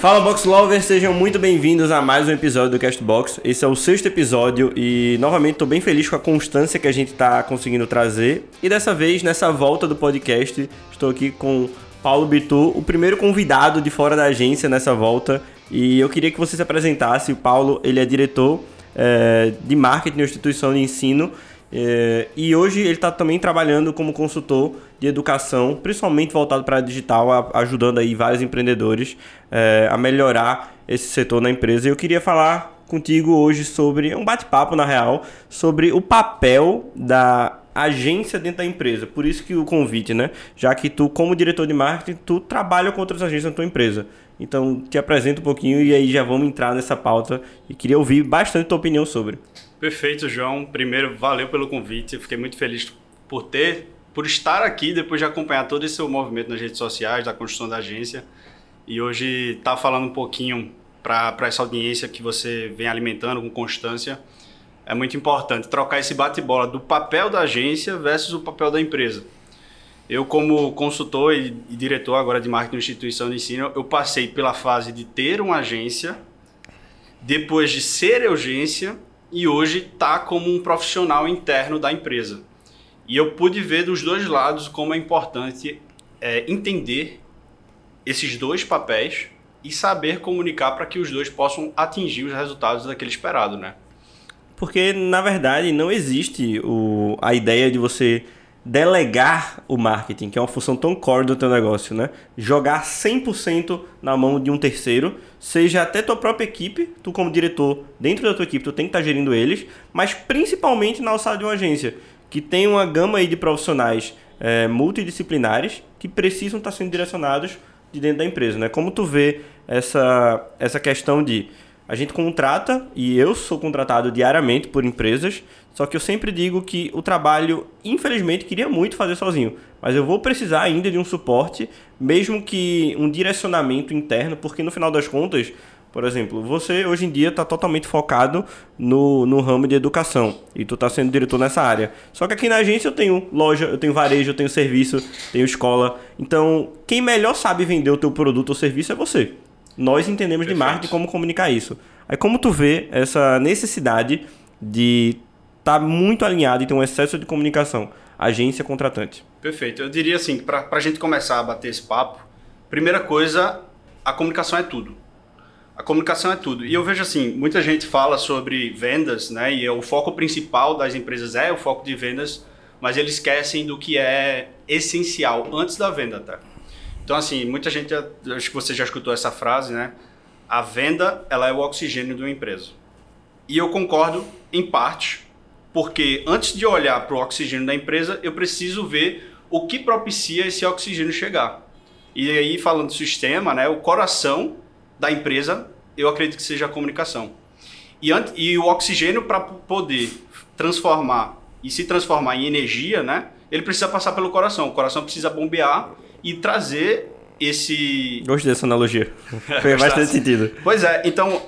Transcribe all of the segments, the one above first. Fala Box Lovers, sejam muito bem-vindos a mais um episódio do Cast Box. Esse é o 6º episódio e novamente estou bem feliz com a constância que a gente está conseguindo trazer. E dessa vez, nessa volta do podcast, estou aqui com Paulo Bitu, o primeiro convidado de fora da agência nessa volta. E eu queria que você se apresentasse. O Paulo, ele é diretor de marketing na instituição de ensino. E hoje ele está também trabalhando como consultor de educação, principalmente voltado para a digital, ajudando aí vários empreendedores a melhorar esse setor na empresa. E eu queria falar contigo hoje sobre um bate-papo, na real, sobre o papel da agência dentro da empresa. Por isso que o convite, né? Já que tu, como diretor de marketing, tu trabalha com outras agências na tua empresa. Então, te apresento um pouquinho e aí já vamos entrar nessa pauta e queria ouvir bastante tua opinião sobre. Perfeito, João. Primeiro, valeu pelo convite. Eu fiquei muito feliz por estar aqui, depois de acompanhar todo esse seu movimento nas redes sociais, da construção da agência. E hoje estar falando um pouquinho para essa audiência que você vem alimentando com constância. É muito importante trocar esse bate-bola do papel da agência versus o papel da empresa. Eu, como consultor e diretor agora de marketing na instituição de ensino, eu passei pela fase de ter uma agência, depois de ser agência e hoje tá como um profissional interno da empresa. E eu pude ver dos dois lados como é importante entender esses dois papéis e saber comunicar para que os dois possam atingir os resultados daquele esperado, né? Porque, na verdade, não existe a ideia de você delegar o marketing, que é uma função tão core do teu negócio, né? Jogar 100% na mão de um terceiro, seja até tua própria equipe, tu como diretor, dentro da tua equipe, tu tem que estar gerindo eles, mas principalmente na alçada de uma agência, que tem uma gama aí de profissionais multidisciplinares que precisam estar sendo direcionados de dentro da empresa, né? Como tu vê essa questão de... A gente contrata, e eu sou contratado diariamente por empresas, só que eu sempre digo que o trabalho, infelizmente, queria muito fazer sozinho, mas eu vou precisar ainda de um suporte, mesmo que um direcionamento interno, porque no final das contas, por exemplo, você hoje em dia está totalmente focado no ramo de educação e tu está sendo diretor nessa área. Só que aqui na agência eu tenho loja, eu tenho varejo, eu tenho serviço, tenho escola. Então, quem melhor sabe vender o teu produto ou serviço é você. Nós entendemos de marketing como comunicar isso. Aí como tu vê essa necessidade de estar muito alinhado e ter um excesso de comunicação, agência contratante? Perfeito. Eu diria assim, para a gente começar a bater esse papo, primeira coisa, a comunicação é tudo. A comunicação é tudo. E eu vejo assim, muita gente fala sobre vendas, né? E o foco principal das empresas é o foco de vendas, mas eles esquecem do que é essencial antes da venda, tá? Então, assim, muita gente, acho que você já escutou essa frase, né? A venda, ela é o oxigênio de uma empresa. E eu concordo, em parte, porque antes de olhar para o oxigênio da empresa, eu preciso ver o que propicia esse oxigênio chegar. E aí, falando do sistema, né? O coração da empresa, eu acredito que seja a comunicação. E o oxigênio, para poder transformar e se transformar em energia, né? Ele precisa passar pelo coração. O coração precisa bombear e trazer esse... Gostei dessa analogia. Faz bastante sentido. Pois é. Então,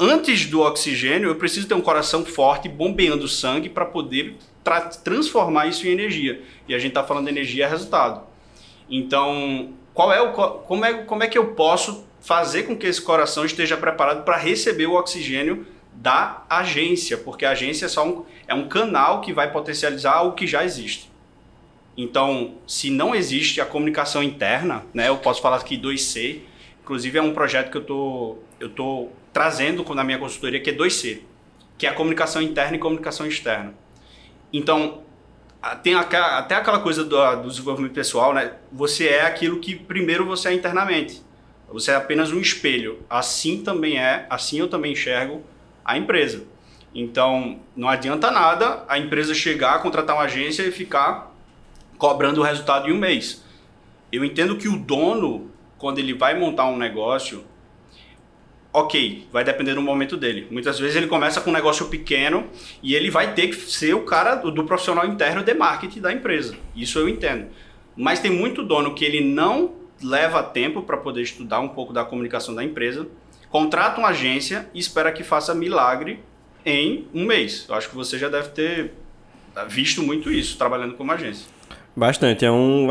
antes do oxigênio, eu preciso ter um coração forte, bombeando sangue para poder transformar isso em energia. E a gente está falando de energia é resultado. Então, como é que eu posso fazer com que esse coração esteja preparado para receber o oxigênio da agência? Porque a agência é só um canal que vai potencializar o que já existe. Então, se não existe a comunicação interna, né, eu posso falar aqui 2C, inclusive é um projeto que eu tô trazendo na minha consultoria, que é 2C, que é a comunicação interna e comunicação externa. Então, tem até aquela coisa do desenvolvimento pessoal, né? Você é aquilo que primeiro você é internamente, você é apenas um espelho, assim eu também enxergo a empresa. Então, não adianta nada a empresa chegar, contratar uma agência e ficar... cobrando o resultado em um mês. Eu entendo que o dono, quando ele vai montar um negócio, ok, vai depender do momento dele. Muitas vezes ele começa com um negócio pequeno e ele vai ter que ser o cara do profissional interno de marketing da empresa. Isso eu entendo. Mas tem muito dono que ele não leva tempo para poder estudar um pouco da comunicação da empresa, contrata uma agência e espera que faça milagre em um mês. Eu acho que você já deve ter visto muito isso, trabalhando como agência. Bastante.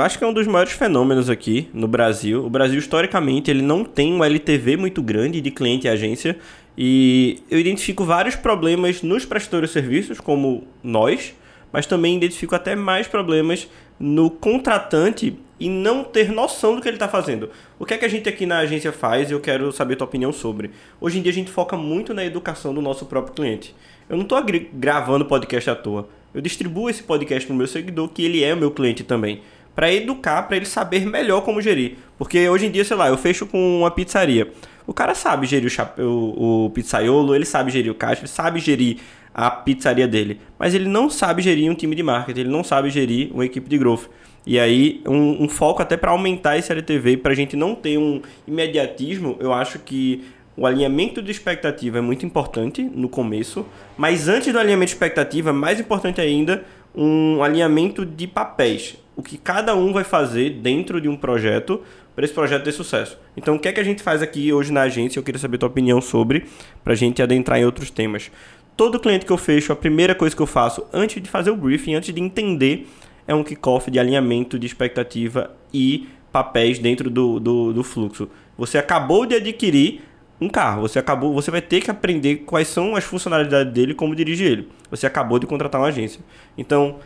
Acho que é um dos maiores fenômenos aqui no Brasil. O Brasil, historicamente, ele não tem um LTV muito grande de cliente e agência. E eu identifico vários problemas nos prestadores de serviços, como nós, mas também identifico até mais problemas no contratante e não ter noção do que ele está fazendo. O que é que a gente aqui na agência faz? Eu quero saber a tua opinião sobre. Hoje em dia a gente foca muito na educação do nosso próprio cliente. Eu não estou gravando podcast à toa. Eu distribuo esse podcast para o meu seguidor, que ele é o meu cliente também, para educar, para ele saber melhor como gerir. Porque hoje em dia, sei lá, eu fecho com uma pizzaria. O cara sabe gerir o pizzaiolo, ele sabe gerir o caixa, ele sabe gerir a pizzaria dele. Mas ele não sabe gerir um time de marketing, ele não sabe gerir uma equipe de growth. E aí, um foco até para aumentar esse LTV, para a gente não ter um imediatismo, eu acho que o alinhamento de expectativa é muito importante no começo, mas antes do alinhamento de expectativa, mais importante ainda, um alinhamento de papéis. O que cada um vai fazer dentro de um projeto para esse projeto ter sucesso. Então, o que é que a gente faz aqui hoje na agência? Eu queria saber a tua opinião sobre, para a gente adentrar em outros temas. Todo cliente que eu fecho, a primeira coisa que eu faço antes de fazer o briefing, antes de entender, é um kickoff de alinhamento de expectativa e papéis dentro do fluxo. Você acabou de adquirir um carro, você vai ter que aprender quais são as funcionalidades dele e como dirigir ele. Você acabou de contratar uma agência. Então,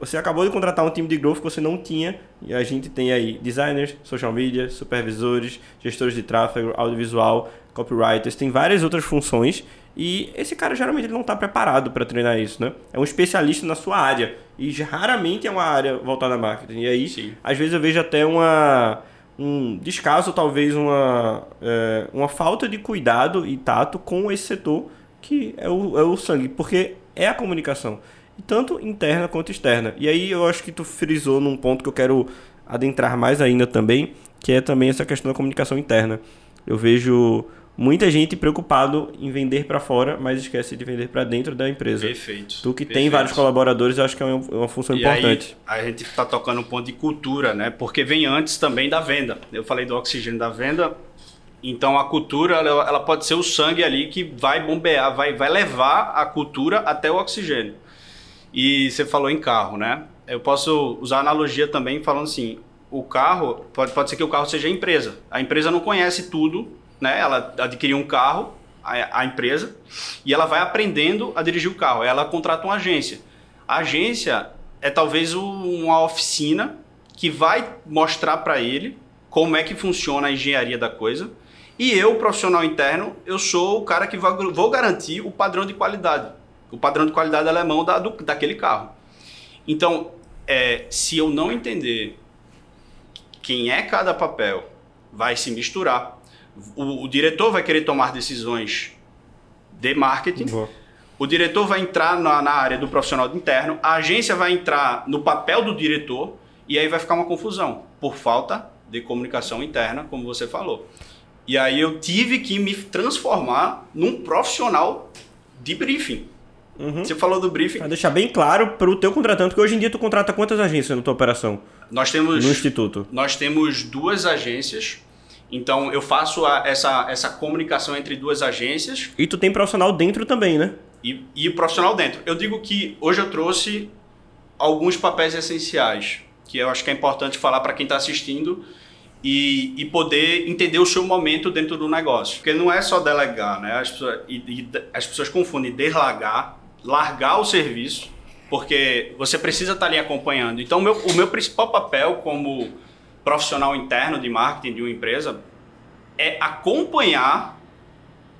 você acabou de contratar um time de growth que você não tinha, e a gente tem aí designers, social media, supervisores, gestores de tráfego, audiovisual, copywriters, tem várias outras funções, e esse cara geralmente ele não está preparado para treinar isso, né? É um especialista na sua área, e raramente é uma área voltada a marketing. E aí, sim, às vezes eu vejo até um descaso, talvez uma falta de cuidado e tato com esse setor que é o sangue, porque é a comunicação, tanto interna quanto externa. E aí eu acho que tu frisou num ponto que eu quero adentrar mais ainda também, que é também essa questão da comunicação interna. Eu vejo muita gente preocupado em vender para fora, mas esquece de vender para dentro da empresa. Perfeito. Tu que tem vários colaboradores, eu acho que é uma função importante. Aí, a gente está tocando um ponto de cultura, né? Porque vem antes também da venda. Eu falei do oxigênio da venda, então a cultura ela pode ser o sangue ali que vai bombear, vai levar a cultura até o oxigênio. E você falou em carro, né? Eu posso usar analogia também falando assim, o carro, pode ser que o carro seja a empresa. A empresa não conhece tudo, né? Ela adquiriu um carro, a empresa, e ela vai aprendendo a dirigir o carro. Ela contrata uma agência. A agência é talvez uma oficina que vai mostrar para ele como é que funciona a engenharia da coisa. E eu, profissional interno, eu sou o cara que vou garantir o padrão de qualidade. O padrão de qualidade alemão daquele carro. Então, se eu não entender quem é cada papel, vai se misturar. O diretor vai querer tomar decisões de marketing. Uhum. O diretor vai entrar na área do profissional interno. A agência vai entrar no papel do diretor. E aí vai ficar uma confusão. Por falta de comunicação interna, como você falou. E aí eu tive que me transformar num profissional de briefing. Uhum. Você falou do briefing. Para deixar bem claro para o teu contratante, que hoje em dia tu contrata quantas agências na tua operação? No Instituto. Nós temos 2 agências, então eu faço essa comunicação entre 2 agências. E tu tem profissional dentro também, né? E o profissional dentro. Eu digo que hoje eu trouxe alguns papéis essenciais, que eu acho que é importante falar para quem está assistindo e poder entender o seu momento dentro do negócio. Porque não é só delegar, né? As pessoas confundem largar o serviço, porque você precisa estar ali acompanhando. Então, o meu principal papel como profissional interno de marketing de uma empresa é acompanhar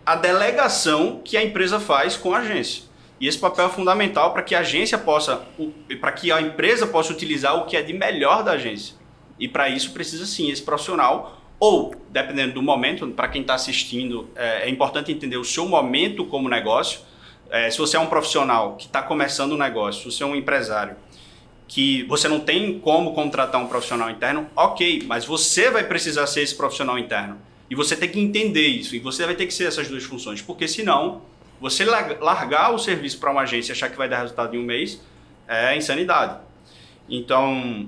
a delegação que a empresa faz com a agência. E esse papel é fundamental para que a empresa possa utilizar o que é de melhor da agência. E para isso precisa sim esse profissional, ou dependendo do momento, para quem está assistindo, é importante entender o seu momento como negócio. Se você é um profissional que está começando um negócio, se você é um empresário, que você não tem como contratar um profissional interno, ok, mas você vai precisar ser esse profissional interno. E você tem que entender isso, e você vai ter que ser essas duas funções, porque senão, você largar o serviço para uma agência e achar que vai dar resultado em um mês, é insanidade. Então,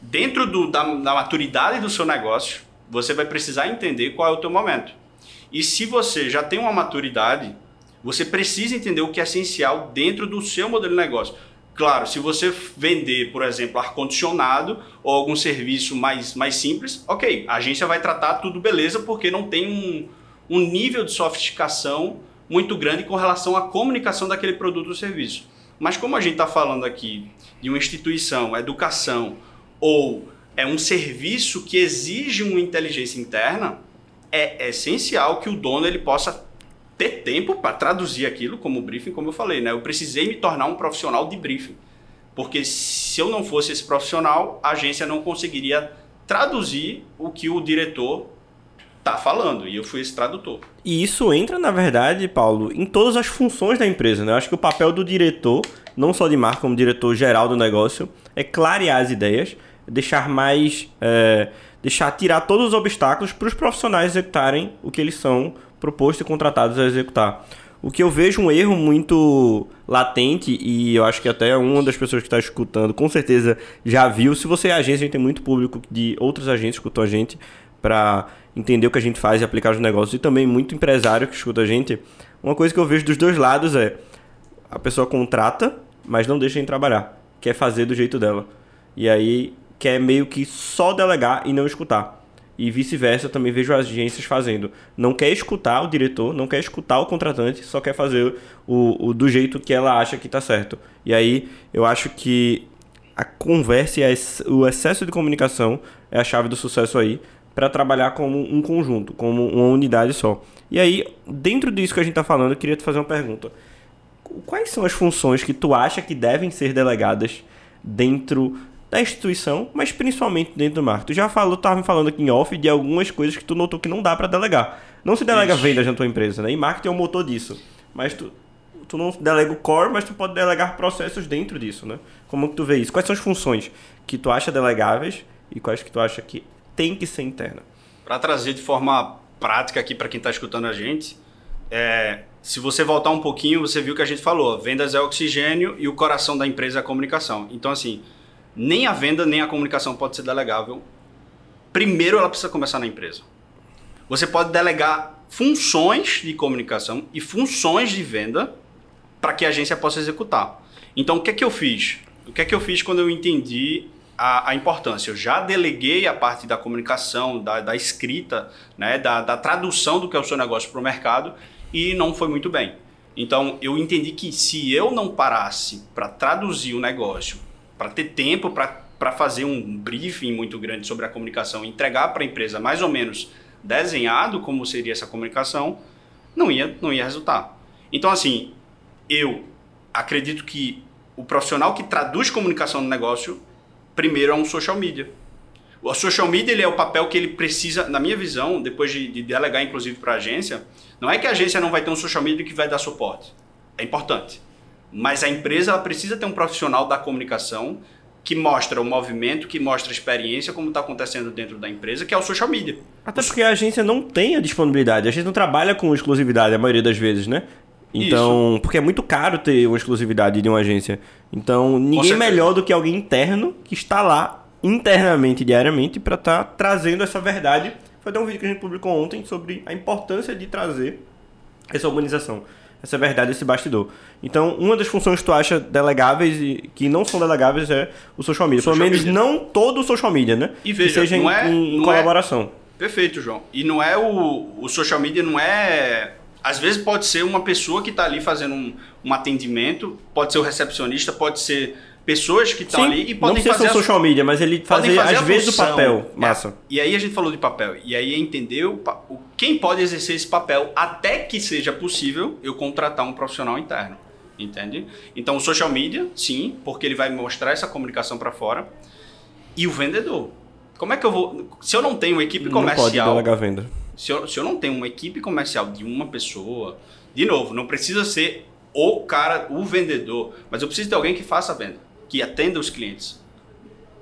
dentro da maturidade do seu negócio, você vai precisar entender qual é o teu momento. E se você já tem uma maturidade, você precisa entender o que é essencial dentro do seu modelo de negócio. Claro, se você vender, por exemplo, ar-condicionado ou algum serviço mais simples, ok, a agência vai tratar tudo beleza, porque não tem um nível de sofisticação muito grande com relação à comunicação daquele produto ou serviço. Mas como a gente está falando aqui de uma instituição, educação, ou é um serviço que exige uma inteligência interna, é essencial que o dono ele possa ter tempo para traduzir aquilo como briefing, como eu falei, né? Eu precisei me tornar um profissional de briefing, porque se eu não fosse esse profissional, a agência não conseguiria traduzir o que o diretor está falando, e eu fui esse tradutor. E isso entra, na verdade, Paulo, em todas as funções da empresa, né? Eu acho que o papel do diretor, não só de marca, como diretor geral do negócio, é clarear as ideias, tirar todos os obstáculos para os profissionais executarem o que eles são propostos e contratados a executar. O que eu vejo um erro muito latente, e eu acho que até uma das pessoas que está escutando com certeza já viu, se você é agência, a gente tem muito público de outras agências que escutam a gente para entender o que a gente faz e aplicar os negócios, e também muito empresário que escuta a gente. Uma coisa que eu vejo dos dois lados é: a pessoa contrata, mas não deixa em trabalhar, quer fazer do jeito dela, e aí quer meio que só delegar e não escutar. E vice-versa, eu também vejo as agências fazendo. Não quer escutar o diretor, não quer escutar o contratante, só quer fazer o do jeito que ela acha que está certo. E aí eu acho que a conversa e o excesso de comunicação é a chave do sucesso aí, para trabalhar como um conjunto, como uma unidade só. E aí, dentro disso que a gente está falando, eu queria te fazer uma pergunta. Quais são as funções que tu acha que devem ser delegadas dentro da instituição, mas principalmente dentro do marketing? Tu já falou, estava me falando aqui em off de algumas coisas que tu notou que não dá para delegar. Não se delega vendas na tua empresa, né? E marketing é o motor disso. Mas tu não delega o core, mas tu pode delegar processos dentro disso, né? Como que tu vê isso? Quais são as funções que tu acha delegáveis e quais que tu acha que tem que ser interna? Para trazer de forma prática aqui para quem está escutando a gente, se você voltar um pouquinho, você viu que a gente falou, vendas é oxigênio e o coração da empresa é a comunicação. Então, assim, nem a venda nem a comunicação pode ser delegável. Primeiro, ela precisa começar na empresa. Você pode delegar funções de comunicação e funções de venda para que a agência possa executar. Então, o que é que eu fiz? O que é que eu fiz quando eu entendi a importância? Eu já deleguei a parte da comunicação, da escrita, né, da tradução do que é o seu negócio para o mercado, e não foi muito bem. Então, eu entendi que se eu não parasse para traduzir o negócio, para ter tempo para fazer um briefing muito grande sobre a comunicação, entregar para a empresa mais ou menos desenhado como seria essa comunicação, não ia resultar. Então, assim, eu acredito que o profissional que traduz comunicação no negócio, primeiro é um social media. O social media, ele é o papel que ele precisa, na minha visão, depois de delegar inclusive para a agência. Não é que a agência não vai ter um social media que vai dar suporte, é importante. Mas a empresa, ela precisa ter um profissional da comunicação que mostra o movimento, que mostra a experiência, como está acontecendo dentro da empresa, que é o social media. Até porque a agência não tem a disponibilidade, a gente não trabalha com exclusividade a maioria das vezes, né? Então, isso. Porque é muito caro ter uma exclusividade de uma agência. Então, ninguém melhor do que alguém interno que está lá internamente, diariamente, para estar trazendo essa verdade. Foi até um vídeo que a gente publicou ontem sobre a importância de trazer essa humanização, essa verdade, esse bastidor. Então, uma das funções que tu acha delegáveis e que não são delegáveis é o social media. Pelo menos não todo o social media, né? E veja, que seja em colaboração. Perfeito, João. E não é o social media, não é... Às vezes pode ser uma pessoa que está ali fazendo um atendimento, pode ser o recepcionista, pode ser pessoas que estão ali e podem fazer... Não sei se é social media, mas ele fazer às vezes o papel. Massa. E aí a gente falou de papel. E aí entender quem pode exercer esse papel até que seja possível eu contratar um profissional interno. Entende? Então o social media, sim, porque ele vai mostrar essa comunicação para fora. E o vendedor. Como é que eu vou... Se eu não tenho uma equipe comercial... Não pode delegar venda. Se eu não tenho uma equipe comercial de uma pessoa, de novo, não precisa ser o cara, o vendedor, mas eu preciso de alguém que faça a venda, que atenda os clientes.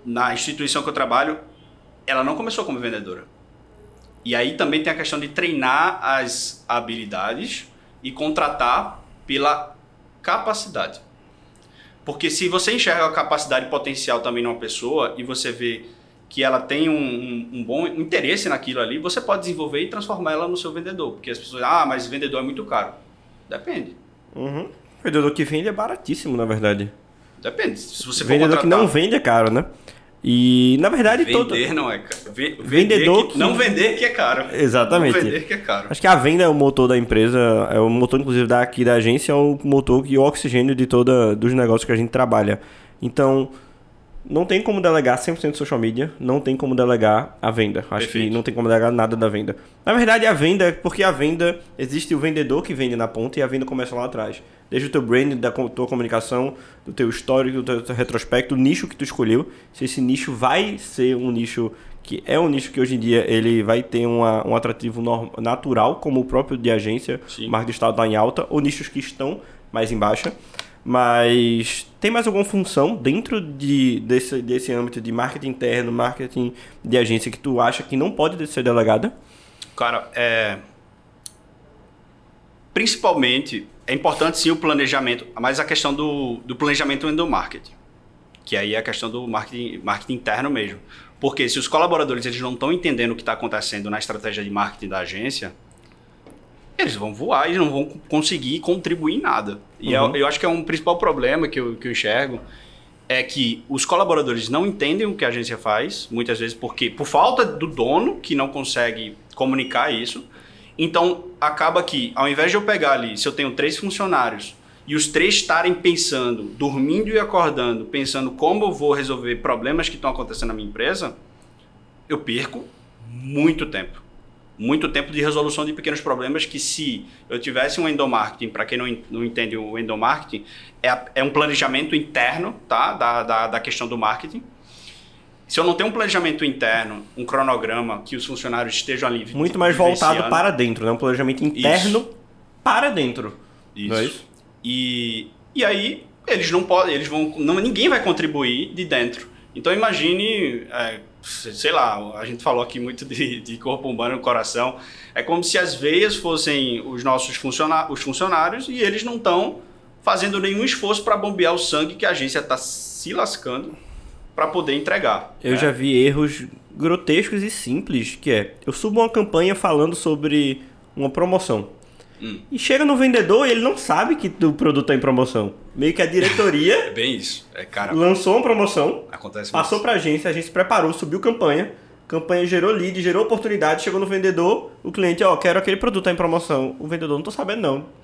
Na instituição que eu trabalho, ela não começou como vendedora. E aí também tem a questão de treinar as habilidades e contratar pela capacidade. Porque se você enxerga a capacidade potencial também numa pessoa e você vê que ela tem um bom interesse naquilo ali, você pode desenvolver e transformar ela no seu vendedor. Porque as pessoas, mas vendedor é muito caro. Depende. Uhum. O vendedor que vende é baratíssimo, na verdade. Depende. Se você for contratar... Vendedor que não vende é caro, né? E, na verdade, vender todo... Vender não é caro. Vendedor que... Não vender que é caro. Exatamente. Não vender que é caro. Acho que a venda é o motor da empresa, é o motor, inclusive, aqui da agência, é o motor e o oxigênio de toda, dos negócios que a gente trabalha. Então, não tem como delegar 100% de social media, não tem como delegar a venda. Acho que não tem como delegar nada da venda. Na verdade, a venda, porque a venda, existe o vendedor que vende na ponta e a venda começa lá atrás. Desde o teu brand, da tua comunicação, do teu histórico, do teu retrospecto, o nicho que tu escolheu. Se esse nicho vai ser um nicho que é um nicho que hoje em dia ele vai ter um atrativo natural, como o próprio de agência, o marketing digital está em alta, ou nichos que estão mais em baixa. Mas tem mais alguma função dentro desse âmbito de marketing interno, marketing de agência que tu acha que não pode ser delegada? Cara, principalmente... É importante sim o planejamento, mas a questão do planejamento e do marketing, que aí é a questão do marketing interno mesmo. Porque se os colaboradores eles não estão entendendo o que está acontecendo na estratégia de marketing da agência, eles vão voar, eles não vão conseguir contribuir em nada. E eu acho que é um principal problema que eu enxergo, é que os colaboradores não entendem o que a agência faz, muitas vezes por falta do dono, que não consegue comunicar isso. Então, acaba que, ao invés de eu pegar ali, se eu tenho 3 funcionários e os 3 estarem pensando, dormindo e acordando, pensando como eu vou resolver problemas que estão acontecendo na minha empresa, eu perco muito tempo. Muito tempo de resolução de pequenos problemas que, se eu tivesse um endomarketing, para quem não entende o endomarketing, é um planejamento interno, tá? da questão do marketing. Se eu não tenho um planejamento interno, um cronograma, que os funcionários estejam ali... Muito mais voltado para dentro, né? Um planejamento interno para dentro. Isso. Não é isso? E aí, eles não podem... Eles vão, ninguém vai contribuir de dentro. Então, imagine... sei lá, a gente falou aqui muito de corpo humano no coração. É como se as veias fossem os nossos funcionários e eles não estão fazendo nenhum esforço para bombear o sangue que a agência está se lascando para poder entregar. Eu já vi erros grotescos e simples, que eu subo uma campanha falando sobre uma promoção. E chega no vendedor e ele não sabe que o produto está em promoção. Meio que a diretoria é bem isso. Cara, lançou uma promoção, passou para a agência preparou, subiu campanha gerou lead, gerou oportunidade, chegou no vendedor, o cliente, quero aquele produto, está em promoção. O vendedor, não tô sabendo não.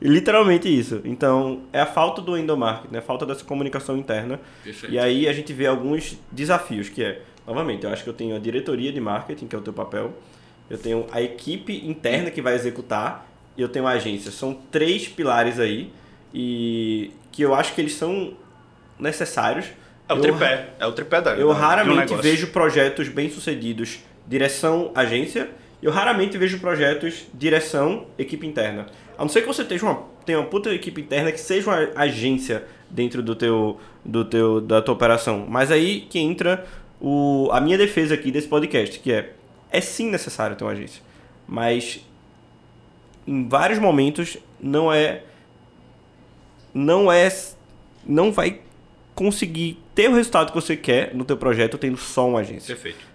Literalmente isso. Então, é a falta do endomarketing, né? A falta dessa comunicação interna. Perfeito. E aí a gente vê alguns desafios, que novamente, eu acho que eu tenho a diretoria de marketing, que é o teu papel, eu tenho a equipe interna que vai executar e eu tenho a agência. São 3 pilares aí e que eu acho que eles são necessários. É o tripé da... Eu raramente vejo projetos bem-sucedidos direção agência. Eu raramente vejo projetos direção equipe interna. A não ser que você tenha uma puta equipe interna que seja uma agência dentro da tua operação. Mas aí que entra a minha defesa aqui desse podcast, que é sim necessário ter uma agência. Mas em vários momentos não vai conseguir ter o resultado que você quer no teu projeto tendo só uma agência. Perfeito.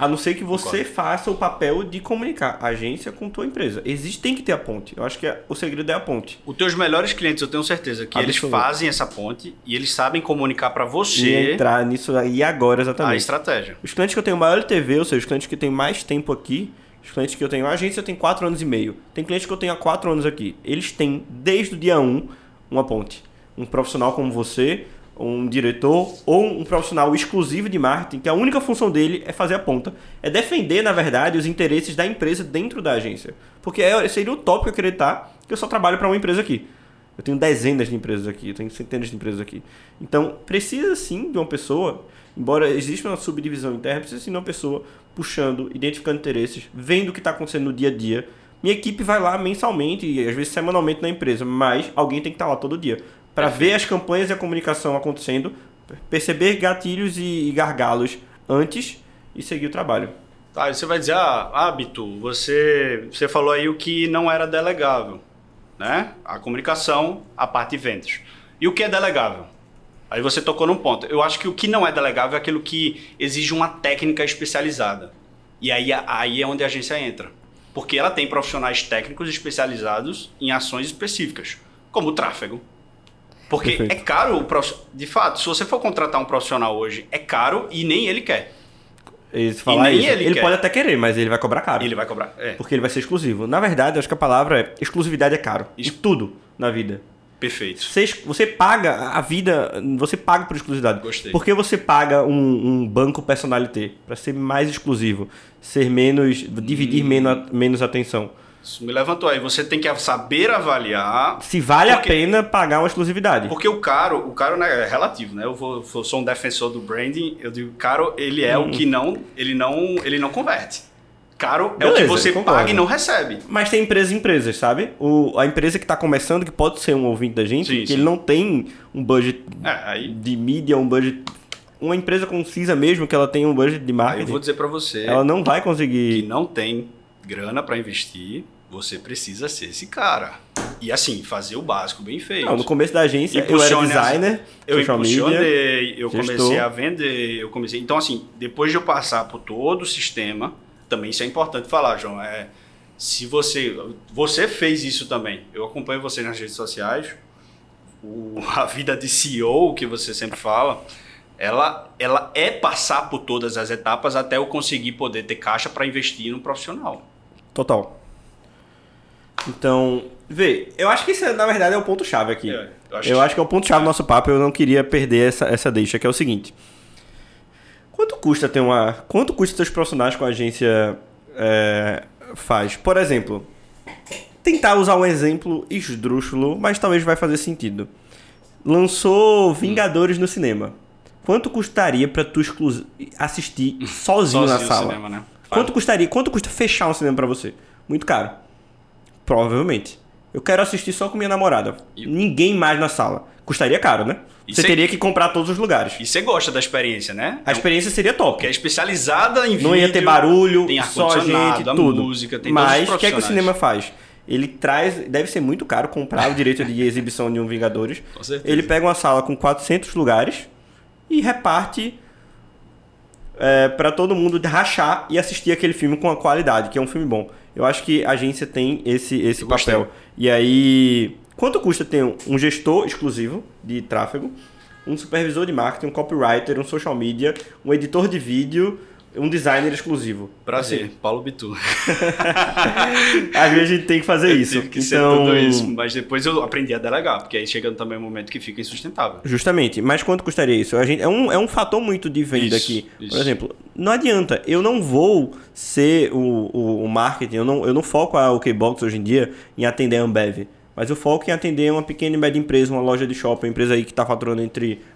A não ser que você faça o papel de comunicar a agência com a tua empresa. Tem que ter a ponte. Eu acho que o segredo é a ponte. Os teus melhores clientes, eu tenho certeza que eles fazem essa ponte e eles sabem comunicar para você... E entrar nisso aí agora, exatamente. A estratégia. Os clientes que eu tenho maior LTV, ou seja, os clientes que eu tenho mais tempo aqui, os clientes que eu tenho agência, eu tenho 4 anos e meio. Tem clientes que eu tenho há 4 anos aqui. Eles têm, desde o dia 1, uma ponte. Um profissional como você... um diretor ou um profissional exclusivo de marketing, que a única função dele é fazer a ponta, é defender, na verdade, os interesses da empresa dentro da agência. Porque seria utópico acreditar que eu só trabalho para uma empresa aqui. Eu tenho dezenas de empresas aqui, eu tenho centenas de empresas aqui. Então, precisa sim de uma pessoa, embora exista uma subdivisão interna, precisa sim de uma pessoa puxando, identificando interesses, vendo o que está acontecendo no dia a dia. Minha equipe vai lá mensalmente e às vezes semanalmente na empresa, mas alguém tem que estar lá todo dia para ver as campanhas e a comunicação acontecendo, perceber gatilhos e gargalos antes e seguir o trabalho. Tá, você vai dizer, Bitu, você falou aí o que não era delegável, né? A comunicação, a parte de vendas. E o que é delegável? Aí você tocou num ponto. Eu acho que o que não é delegável é aquilo que exige uma técnica especializada. E aí é onde a agência entra. Porque ela tem profissionais técnicos especializados em ações específicas, como o tráfego. Porque perfeito. É caro, de fato, se você for contratar um profissional hoje, é caro e nem ele quer. Ele pode até querer, mas ele vai cobrar caro. Ele vai cobrar, porque ele vai ser exclusivo. Na verdade, eu acho que a palavra é exclusividade é caro. De tudo na vida. Perfeito. Você paga a vida, você paga por exclusividade. Gostei. Porque você paga um banco personalité para ser mais exclusivo, ser menos, dividir menos atenção. Isso me levantou aí. Você tem que saber avaliar se vale a pena pagar uma exclusividade. Porque o caro né, é relativo, né? Eu sou um defensor do branding. Eu digo, caro, ele é o que ele não converte. Caro é o que você paga e não recebe. Mas tem empresas e empresas, sabe? A empresa que está começando, que pode ser um ouvinte da gente, sim, que sim. Ele não tem um budget de mídia, um budget... Uma empresa concisa mesmo, que ela tem um budget de marketing. Eu vou dizer para você... Ela não vai conseguir... Que não tem grana para investir, você precisa ser esse cara. E assim, fazer o básico bem feito. Não, no começo da agência, eu era designer, eu impulsionei, media, eu gestor. Comecei a vender, eu comecei... Então assim, depois de eu passar por todo o sistema... Também isso é importante falar, João. Se você fez isso também. Eu acompanho você nas redes sociais. A vida de CEO, que você sempre fala, ela é passar por todas as etapas até eu conseguir poder ter caixa para investir no profissional. Total. Então, eu acho que isso, na verdade, é o ponto-chave aqui. Eu acho que é o ponto-chave do nosso papo. Eu não queria perder essa deixa, que é o seguinte... Quanto custa seus profissionais com a agência faz? Por exemplo, tentar usar um exemplo esdrúxulo, mas talvez vai fazer sentido. Lançou Vingadores no cinema. Quanto custaria para tu assistir sozinho na sala? No cinema, né? Quanto custa fechar um cinema para você? Muito caro. Provavelmente. Eu quero assistir só com minha namorada. Ninguém mais na sala. Custaria caro, né? Você teria que comprar todos os lugares. E você gosta da experiência, né? A experiência seria top. Porque é especializada em vídeo. Não ia ter barulho, tem só gente, tudo. Música, tem mas o que é que o cinema faz? Ele traz... Deve ser muito caro comprar o direito de exibição de um Vingadores. Com certeza. Ele pega uma sala com 400 lugares e reparte para todo mundo rachar e assistir aquele filme com a qualidade, que é um filme bom. Eu acho que a agência tem esse papel. Gostei. E aí... Quanto custa ter um gestor exclusivo de tráfego, um supervisor de marketing, um copywriter, um social media, um editor de vídeo, um designer exclusivo? Prazer, assim. Paulo Bitu. Às vezes a gente tem que fazer isso. Tive que ser tudo isso, mas depois eu aprendi a delegar, porque aí chega também um momento que fica insustentável. Justamente, mas quanto custaria isso? É um fator muito de venda aqui. Isso. Por exemplo, não adianta, eu não vou ser o marketing, eu não foco a OKBox hoje em dia em atender a Ambev. Mas o foco em atender uma pequena e média empresa, uma loja de shopping, uma empresa aí que está faturando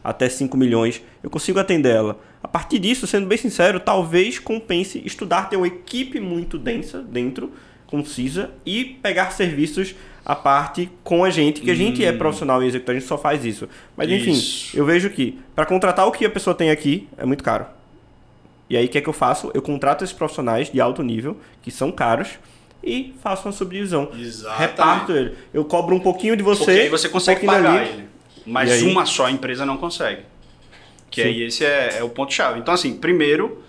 até 5 milhões, eu consigo atender ela. A partir disso, sendo bem sincero, talvez compense estudar, ter uma equipe muito densa dentro, concisa, e pegar serviços à parte com a gente, que a gente é profissional e executivo, a gente só faz isso. Mas enfim, eu vejo que para contratar o que a pessoa tem aqui é muito caro. E aí o que é que eu faço? Eu contrato esses profissionais de alto nível, que são caros, e faço uma subdivisão. Exatamente. Reparto ele. Eu cobro um pouquinho de você. Porque aí você consegue pagar ele. Mas uma só empresa não consegue. Que sim. Aí esse é o ponto-chave. Então, assim, primeiro,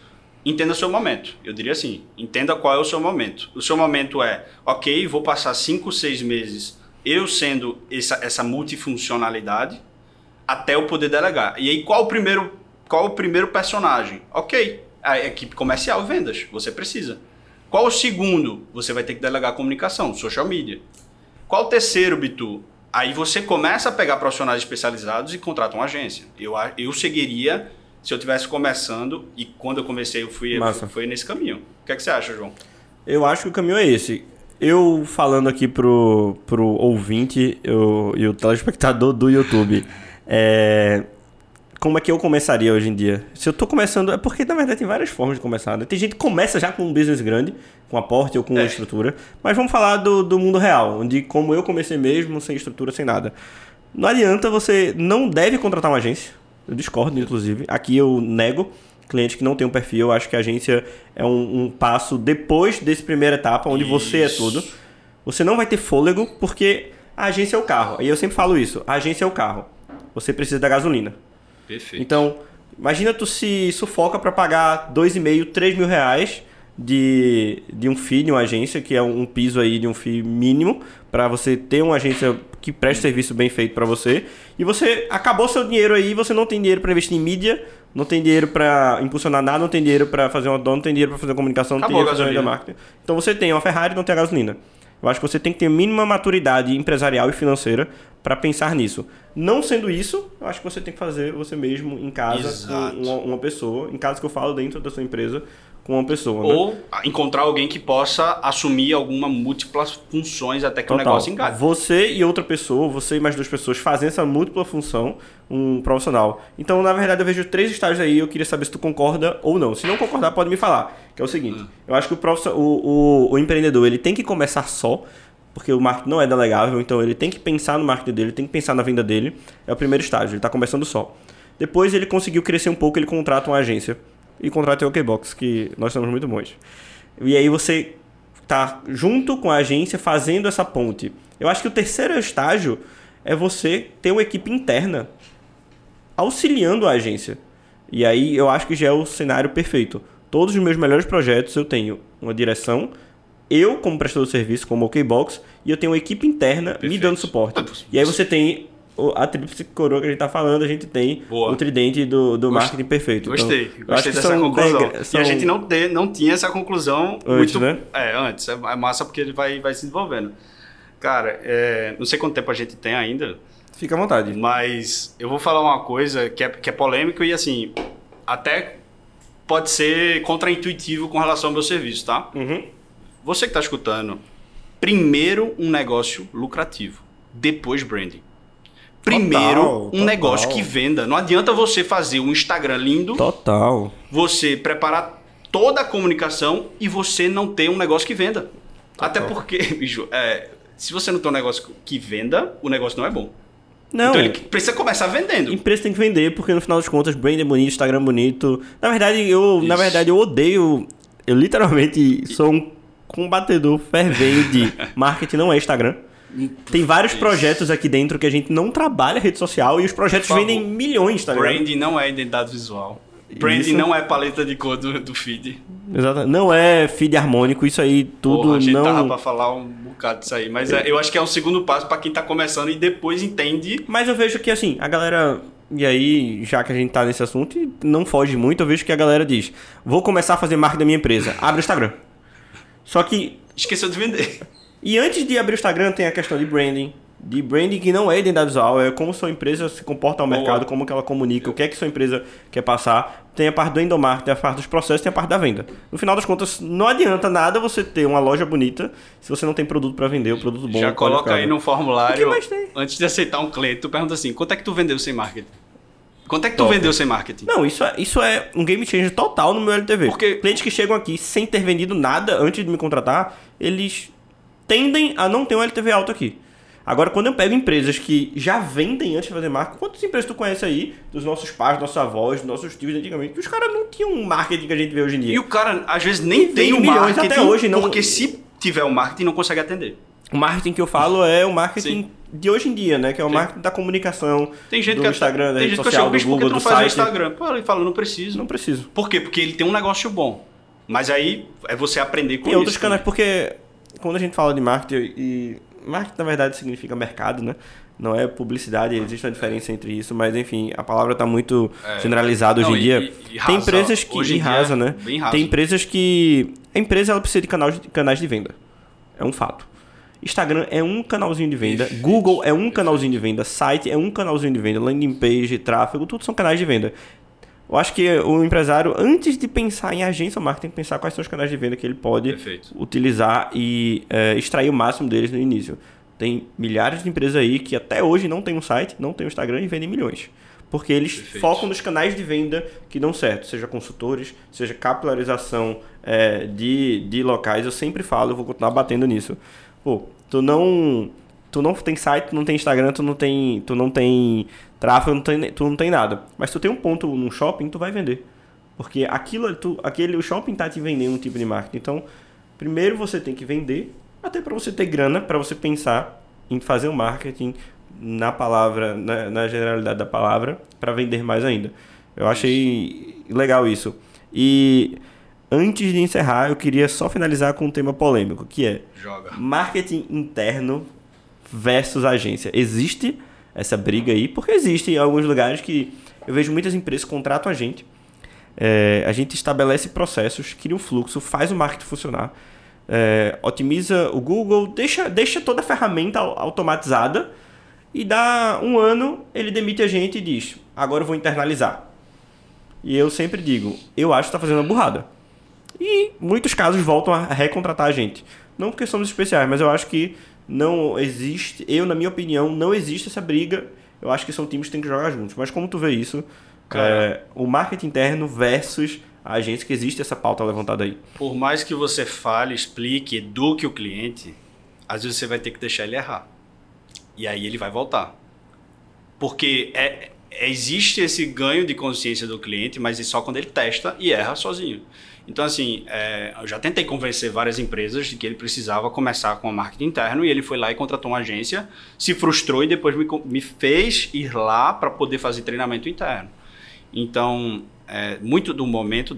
entenda o seu momento. Eu diria assim, entenda qual é o seu momento. O seu momento é, ok, vou passar 5, 6 meses eu sendo essa multifuncionalidade até eu poder delegar. E aí, qual o primeiro personagem? Ok, a equipe comercial e vendas. Você precisa. Qual o segundo? Você vai ter que delegar a comunicação, social media. Qual o terceiro, Bitu? Aí você começa a pegar profissionais especializados e contrata uma agência. Eu seguiria se eu estivesse começando, e quando eu comecei eu fui nesse caminho. O que é que você acha, João? Eu acho que o caminho é esse. Eu falando aqui pro ouvinte e o telespectador do YouTube, como é que eu começaria hoje em dia? Se eu estou começando... É porque, na verdade, tem várias formas de começar. Né? Tem gente que começa já com um business grande, com aporte ou com uma estrutura. Mas vamos falar do mundo real, onde como eu comecei mesmo, sem estrutura, sem nada. Não adianta, você não deve contratar uma agência. Eu discordo, inclusive. Aqui eu nego clientes que não têm um perfil. Eu acho que a agência é um passo depois dessa primeira etapa, onde você é tudo. Você não vai ter fôlego, porque a agência é o carro. E eu sempre falo isso. A agência é o carro. Você precisa da gasolina. Perfeito. Então, imagina tu se sufoca para pagar 2,5, 3 mil reais de um FII, de uma agência, que é um piso aí de um FII mínimo, para você ter uma agência que preste serviço bem feito para você. E você acabou seu dinheiro aí, você não tem dinheiro para investir em mídia, não tem dinheiro para impulsionar nada, não tem dinheiro para fazer uma dona, não tem dinheiro para fazer comunicação, não tem dinheiro para fazer marketing. Então você tem uma Ferrari, não tem a gasolina. Eu acho que você tem que ter mínima maturidade empresarial e financeira para pensar nisso. Não sendo isso, eu acho que você tem que fazer você mesmo em casa, com uma pessoa, em casa que eu falo dentro da sua empresa, com uma pessoa. Ou encontrar alguém que possa assumir alguma múltiplas funções até que o negócio engaje. Você e outra pessoa, você e mais duas pessoas fazem essa múltipla função, um profissional. Então, na verdade, eu vejo três estágios aí, eu queria saber se tu concorda ou não. Se não concordar, pode me falar. Que é o seguinte, eu acho que o empreendedor, ele tem que começar só, porque o marketing não é delegável, então ele tem que pensar no marketing dele, tem que pensar na venda dele. É o primeiro estágio, ele está começando só. Depois ele conseguiu crescer um pouco, ele contrata uma agência. E contrata o OKBox, que nós somos muito bons. E aí você está junto com a agência fazendo essa ponte. Eu acho que o terceiro estágio é você ter uma equipe interna auxiliando a agência. E aí eu acho que já é o cenário perfeito. Todos os meus melhores projetos eu tenho uma direção, eu como prestador de serviço, como OKBox, e eu tenho uma equipe interna me dando suporte. E aí você tem a tríplice coroa que a gente tá falando, a gente tem o tridente do marketing perfeito. Então, gostei dessa conclusão. E a gente não tinha essa conclusão antes, muito... né? Antes. É massa porque ele vai se desenvolvendo. Cara, não sei quanto tempo a gente tem ainda. Fica à vontade. Mas eu vou falar uma coisa que é polêmico e assim, até pode ser contraintuitivo com relação ao meu serviço, tá? Uhum. Você que tá escutando, primeiro um negócio lucrativo, depois branding. Primeiro, negócio que venda. Não adianta você fazer um Instagram lindo, você preparar toda a comunicação e você não ter um negócio que venda. Até porque, bicho, se você não tem um negócio que venda, o negócio não é bom. Não. Então ele precisa começar vendendo. A empresa tem que vender, porque no final das contas, brand é bonito, Instagram é bonito. Na verdade, eu odeio... Eu literalmente sou um combatedor fervente. Marketing não é Instagram. Tem vários projetos aqui dentro que a gente não trabalha rede social e os projetos vendem milhões, tá ligado? Branding não é identidade visual. Branding não é paleta de cor do feed. Exatamente. Não é feed harmônico, isso aí tudo não... A gente tava pra falar um bocado disso aí, mas eu acho que é um segundo passo pra quem tá começando e depois entende. Mas eu vejo que assim, a galera... E aí, já que a gente tá nesse assunto, não foge muito, eu vejo que a galera diz: vou começar a fazer marketing da minha empresa. Abre o Instagram. Só que... esqueceu de vender. E antes de abrir o Instagram tem a questão de branding. De branding que não é identidade visual, é como sua empresa se comporta ao mercado, como que ela comunica, o que é que sua empresa quer passar. Tem a parte do endomarketing, tem a parte dos processos, tem a parte da venda. No final das contas, não adianta nada você ter uma loja bonita se você não tem produto para vender, um produto bom. Já coloca aí no formulário, o que mais tem? Antes de aceitar um cliente, tu pergunta assim: quanto é que tu vendeu sem marketing? Quanto é que tu vendeu sem marketing? Não, isso é um game changer total no meu LTV. Porque clientes que chegam aqui sem ter vendido nada antes de me contratar, eles... tendem a não ter um LTV alto aqui. Agora, quando eu pego empresas que já vendem antes de fazer marketing, quantas empresas tu conhece aí, dos nossos pais, dos nossos avós, dos nossos tios antigamente, que os caras não tinham um marketing que a gente vê hoje em dia. E o cara, às vezes, nem tem o marketing até hoje, não. Porque se tiver o marketing, não consegue atender. O marketing que eu falo é o marketing de hoje em dia, né? Que é o marketing da comunicação, tem gente do Instagram, da rede social, do Google, do site. Tem gente que eu chego, bicho, por que tu não faz o Instagram? Pô, ele fala, não preciso. Não preciso. Por quê? Porque ele tem um negócio bom. Mas aí, é você aprender com isso. Tem outros canais, porque... Quando a gente fala de marketing, e marketing na verdade significa mercado, né? Não é publicidade, existe uma diferença entre isso, mas enfim, a palavra está muito generalizada hoje em dia. Tem empresas que... Hoje em dia, né? Bem raso. Tem empresas que... A empresa ela precisa de canais de venda, é um fato. Instagram é um canalzinho de venda, Google é um canalzinho de venda, site é um canalzinho de venda, landing page, tráfego, tudo são canais de venda. Eu acho que o empresário, antes de pensar em agência ou marketing, tem que pensar quais são os canais de venda que ele pode utilizar e extrair o máximo deles no início. Tem milhares de empresas aí que até hoje não tem um site, não tem um Instagram e vendem milhões. Porque eles focam nos canais de venda que dão certo, seja consultores, seja capilarização de locais. Eu sempre falo, eu vou continuar batendo nisso. Pô, tu não tem site, tu não tem Instagram, tu não tem tráfego, tu não tem nada. Mas tu tem um ponto num shopping, tu vai vender. Porque o shopping tá te vendendo um tipo de marketing. Então, primeiro você tem que vender, até para você ter grana, para você pensar em fazer o marketing na palavra, na generalidade da palavra, para vender mais ainda. Eu achei legal isso. E Antes de encerrar, eu queria só finalizar com um tema polêmico, que é marketing interno versus agência. Existe essa briga aí, porque existem alguns lugares que eu vejo muitas empresas que contratam a gente. A gente estabelece processos, cria um fluxo, faz o marketing funcionar, otimiza o Google, deixa toda a ferramenta automatizada e dá um ano, ele demite a gente e diz, agora eu vou internalizar. E eu sempre digo, eu acho que está fazendo uma burrada. E muitos casos voltam a recontratar a gente. Não porque somos especiais, mas eu acho que não existe, na minha opinião, não existe essa briga. Eu acho que são times que têm que jogar juntos. Mas como tu vê isso? O marketing interno versus a agência, que existe essa pauta levantada aí. Por mais que você fale, explique, eduque o cliente, às vezes você vai ter que deixar ele errar. E aí ele vai voltar. Porque existe esse ganho de consciência do cliente, mas é só quando ele testa e erra sozinho. Então, assim, eu já tentei convencer várias empresas de que ele precisava começar com o marketing interno, e ele foi lá e contratou uma agência, se frustrou e depois me fez ir lá para poder fazer treinamento interno. Então, muito do momento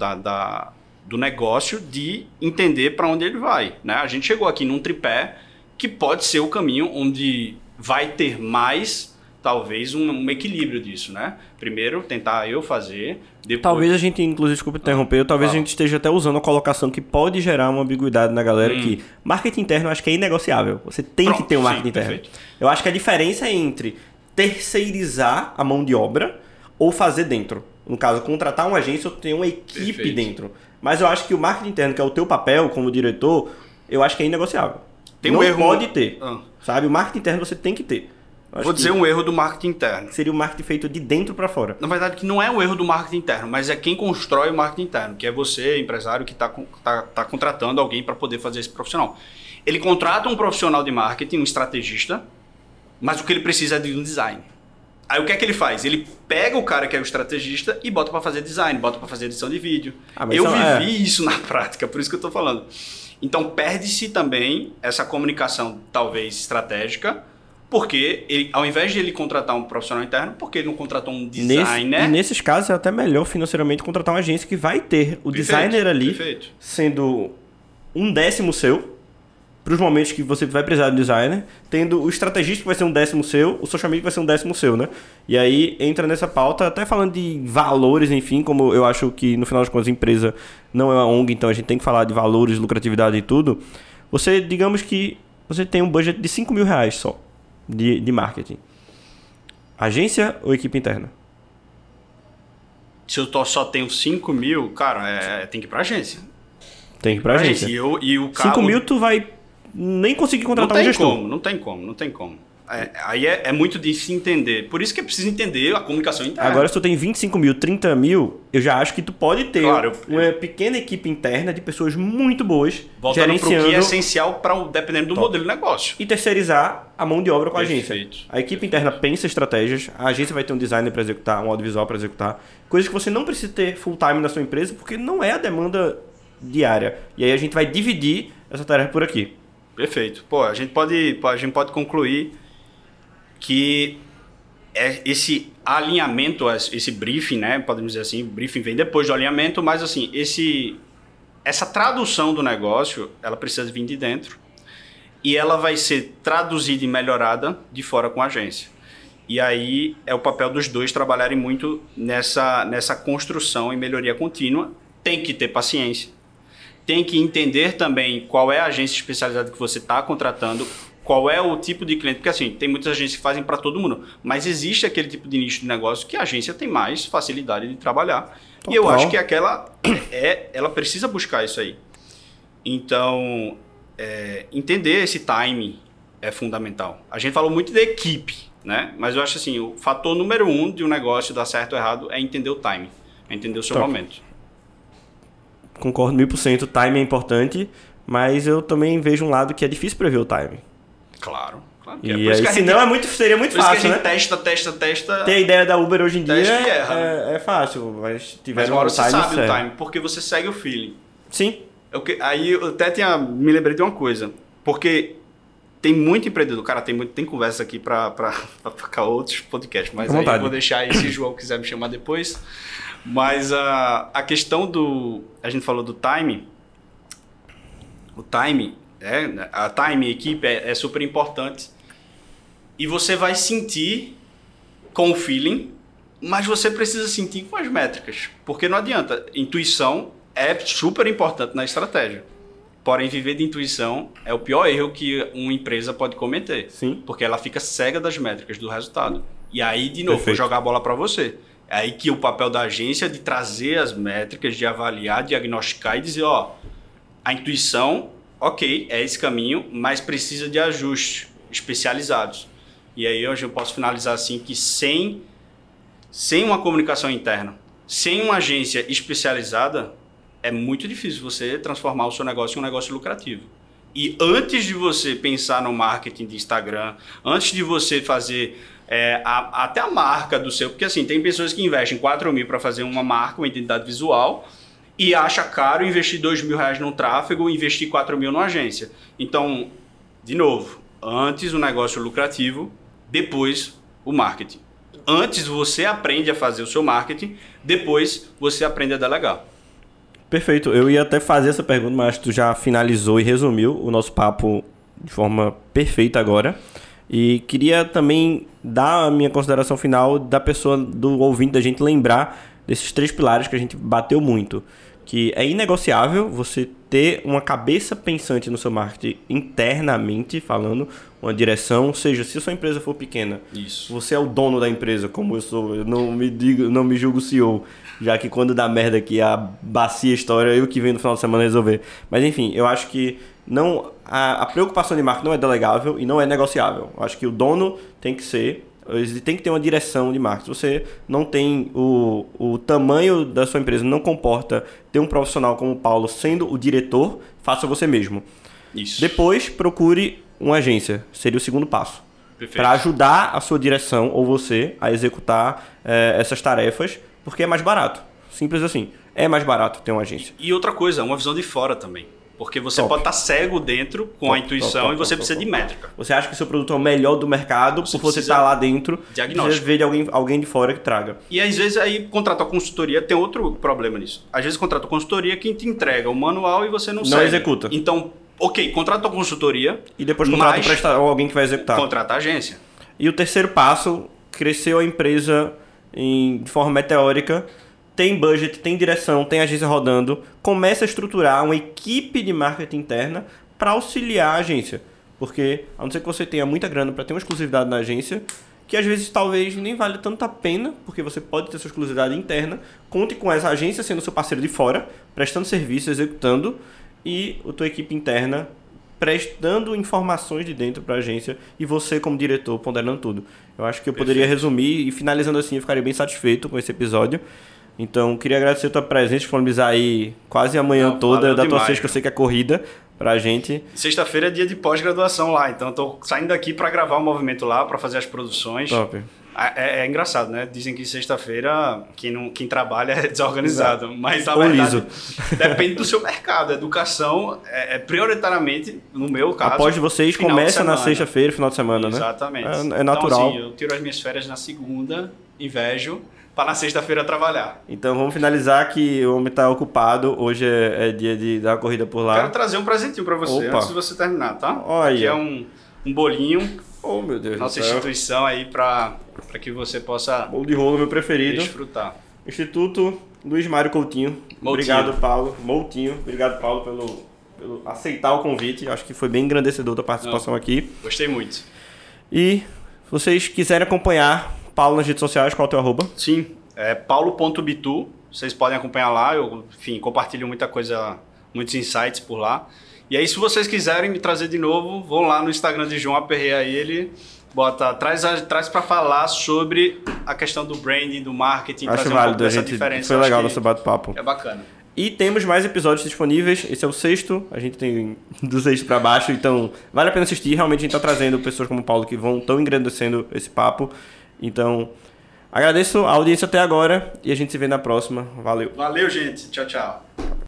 do negócio de entender para onde ele vai, né? A gente chegou aqui num tripé que pode ser o caminho onde vai ter mais... talvez um equilíbrio disso, né? Primeiro, tentar eu fazer, depois... Talvez a gente, inclusive, desculpa interromper, talvez a gente esteja até usando a colocação que pode gerar uma ambiguidade na galera que marketing interno eu acho que é inegociável. Você tem que ter um marketing interno. Perfeito. Eu acho que a diferença é entre terceirizar a mão de obra ou fazer dentro. No caso, contratar uma agência ou ter uma equipe dentro. Mas eu acho que o marketing interno, que é o teu papel como diretor, eu acho que é inegociável. Não pode ter, sabe? O marketing interno você tem que ter. Vou dizer um erro do marketing interno. Seria o marketing feito de dentro para fora. Na verdade, que não é um erro do marketing interno, mas é quem constrói o marketing interno, que é você, empresário, que está contratando alguém para poder fazer esse profissional. Ele contrata um profissional de marketing, um estrategista, mas o que ele precisa é de um design. Aí o que é que ele faz? Ele pega o cara que é o estrategista e bota para fazer design, bota para fazer edição de vídeo. Eu vivi isso na prática, por isso que eu estou falando. Então, perde-se também essa comunicação, talvez, estratégica, porque ele, ao invés de ele contratar um profissional interno, porque ele não contratou um designer... Nesses casos é até melhor financeiramente contratar uma agência que vai ter o designer ali sendo um décimo seu, para os momentos que você vai precisar do designer, tendo o estrategista que vai ser um décimo seu, o social media que vai ser um décimo seu, né? E aí entra nessa pauta, até falando de valores, enfim, como eu acho que no final das contas a empresa não é uma ONG, então a gente tem que falar de valores, lucratividade e tudo. Você, digamos que você tem um budget de R$5.000 só. De marketing. Agência ou equipe interna? Se eu só tenho 5.000, cara, tem que ir pra agência. Tem que ir pra agência. E o carro... 5.000 tu vai nem conseguir contratar um gestor. Não tem como. Aí é muito de se entender. Por isso que é preciso entender a comunicação interna. Agora, se tu tem 25.000, 30.000, eu já acho que tu pode ter uma pequena equipe interna de pessoas muito boas. Voltando para o que é essencial, dependendo do modelo de negócio. E terceirizar a mão de obra com a agência. A equipe interna pensa estratégias, a agência vai ter um designer para executar, um audiovisual para executar. Coisas que você não precisa ter full time na sua empresa, porque não é a demanda diária. E aí a gente vai dividir essa tarefa por aqui. Perfeito. A gente pode concluir que esse alinhamento, esse briefing, né? Podemos dizer assim, briefing vem depois do alinhamento, mas assim, essa tradução do negócio, ela precisa vir de dentro e ela vai ser traduzida e melhorada de fora com a agência. E aí é o papel dos dois trabalharem muito nessa construção e melhoria contínua. Tem que ter paciência, tem que entender também qual é a agência especializada que você está contratando, qual é o tipo de cliente, porque assim, tem muitas agências que fazem para todo mundo, mas existe aquele tipo de nicho de negócio que a agência tem mais facilidade de trabalhar. Total. E eu acho que ela precisa buscar isso aí. Então, entender esse timing é fundamental. A gente falou muito de equipe, né? Mas eu acho assim, o fator número 1 de um negócio dar certo ou errado é entender o timing, é entender o seu momento. Concordo 1000%, o timing é importante, mas eu também vejo um lado que é difícil prever o timing. Claro que é. Por isso que senão seria muito fácil, que a gente, né? Testa. Ter a ideia da Uber hoje em dia é fácil, mas tiver uma hora você sabe o time, porque você segue o feeling. Sim. Aí eu até me lembrei de uma coisa, porque tem muito empreendedor, cara, tem conversa aqui para outros podcasts, mas aí eu vou deixar aí, se o João quiser me chamar depois, Mas a questão do... A gente falou do time. O time, a time, a equipe é super importante. E você vai sentir com o feeling, mas você precisa sentir com as métricas. Porque não adianta. Intuição é super importante na estratégia. Porém, viver de intuição é o pior erro que uma empresa pode cometer. Sim. Porque ela fica cega das métricas, do resultado. E aí, de novo, vou jogar a bola para você. É aí que o papel da agência é de trazer as métricas, de avaliar, diagnosticar e dizer, ó, a intuição, ok, é esse caminho, mas precisa de ajustes especializados. E aí hoje eu posso finalizar assim que sem uma comunicação interna, sem uma agência especializada, é muito difícil você transformar o seu negócio em um negócio lucrativo. E antes de você pensar no marketing de Instagram, antes de você fazer até a marca do seu... Porque assim, tem pessoas que investem 4 mil para fazer uma marca, uma identidade visual, e acha caro investir 2 mil reais no tráfego, investir 4 mil numa agência. Então, de novo, antes o negócio lucrativo, depois o marketing. Antes você aprende a fazer o seu marketing, depois você aprende a delegar. Perfeito. Eu ia até fazer essa pergunta, mas tu já finalizou e resumiu o nosso papo de forma perfeita agora. E queria também dar a minha consideração final da pessoa, do ouvinte, da gente lembrar desses 3 pilares que a gente bateu muito. Que é inegociável você ter uma cabeça pensante no seu marketing internamente, falando uma direção, ou seja, se a sua empresa for pequena, isso. Você é o dono da empresa, como eu sou, eu não me julgo CEO, já que quando dá merda aqui a bacia história, eu que venho no final de semana resolver. Mas enfim, eu acho que não, a preocupação de marketing não é delegável e não é negociável. Eu acho que o dono tem que ser... Ele tem que ter uma direção de marketing. Você não tem o tamanho da sua empresa, não comporta ter um profissional como o Paulo sendo o diretor, faça você mesmo. Isso. Depois, procure uma agência. Seria o segundo passo. Para ajudar a sua direção ou você a executar essas tarefas, porque é mais barato. Simples assim. É mais barato ter uma agência. E outra coisa, uma visão de fora também. Porque você pode estar cego dentro com a intuição e você precisa de métrica. Você acha que o seu produto é o melhor do mercado por você estar lá dentro e ver alguém de fora que traga. E às vezes aí contratar consultoria, tem outro problema nisso. Às vezes contrata consultoria que te entrega o manual e você não segue. Não executa. Então, ok, contrata consultoria. E depois contrata alguém que vai executar. Contrata a agência. E o terceiro passo, cresceu a empresa de forma meteórica. Tem budget, tem direção, tem agência rodando, começa a estruturar uma equipe de marketing interna para auxiliar a agência. Porque, a não ser que você tenha muita grana para ter uma exclusividade na agência, que às vezes talvez nem valha tanta pena, porque você pode ter sua exclusividade interna, conte com essa agência sendo seu parceiro de fora, prestando serviço, executando, e a tua equipe interna prestando informações de dentro para a agência e você como diretor ponderando tudo. Eu acho que eu poderia resumir e finalizando assim eu ficaria bem satisfeito com esse episódio. Então, queria agradecer a tua presença, disponibilizar aí quase a manhã toda da tua sexta, que eu sei que é corrida pra gente. Sexta-feira é dia de pós-graduação lá, então eu tô saindo daqui pra gravar o movimento lá, pra fazer as produções. Top. É engraçado, né? Dizem que sexta-feira quem trabalha é desorganizado, mas a verdade depende do seu mercado. A educação é prioritariamente, no meu caso... Após vocês, começa na sexta-feira, final de semana, né? Exatamente. É natural. Então, assim, eu tiro as minhas férias na segunda, invejo... para na sexta-feira trabalhar. Então vamos finalizar que o homem está ocupado. Hoje é dia de dar uma corrida por lá. Quero trazer um presentinho para você antes de você terminar, tá? Olha. Aqui é um bolinho. Oh, meu Deus do céu. Nossa instituição aí para que você possa... Bolo de rolo, meu preferido. Desfrutar. Instituto Luiz Mário Moutinho. Obrigado, Paulo. Moutinho. Obrigado, Paulo, pelo aceitar o convite. Acho que foi bem engrandecedor da participação aqui. Gostei muito. E se vocês quiserem acompanhar... Paulo nas redes sociais, qual é o teu arroba? Sim, é paulo.bitu, vocês podem acompanhar lá, eu compartilho muita coisa, muitos insights por lá. E aí, se vocês quiserem me trazer de novo, vão lá no Instagram de João, aperreia ele, traz para falar sobre a questão do branding, do marketing, acho trazer válido, um pouco dessa diferença. Foi legal nosso bate-papo. É bacana. E temos mais episódios disponíveis, esse é o 6º, a gente tem do 6º para baixo, então vale a pena assistir, realmente a gente está trazendo pessoas como o Paulo que estão engrandecendo esse papo. Então, agradeço a audiência até agora e a gente se vê na próxima. Valeu. Valeu, gente. Tchau, tchau.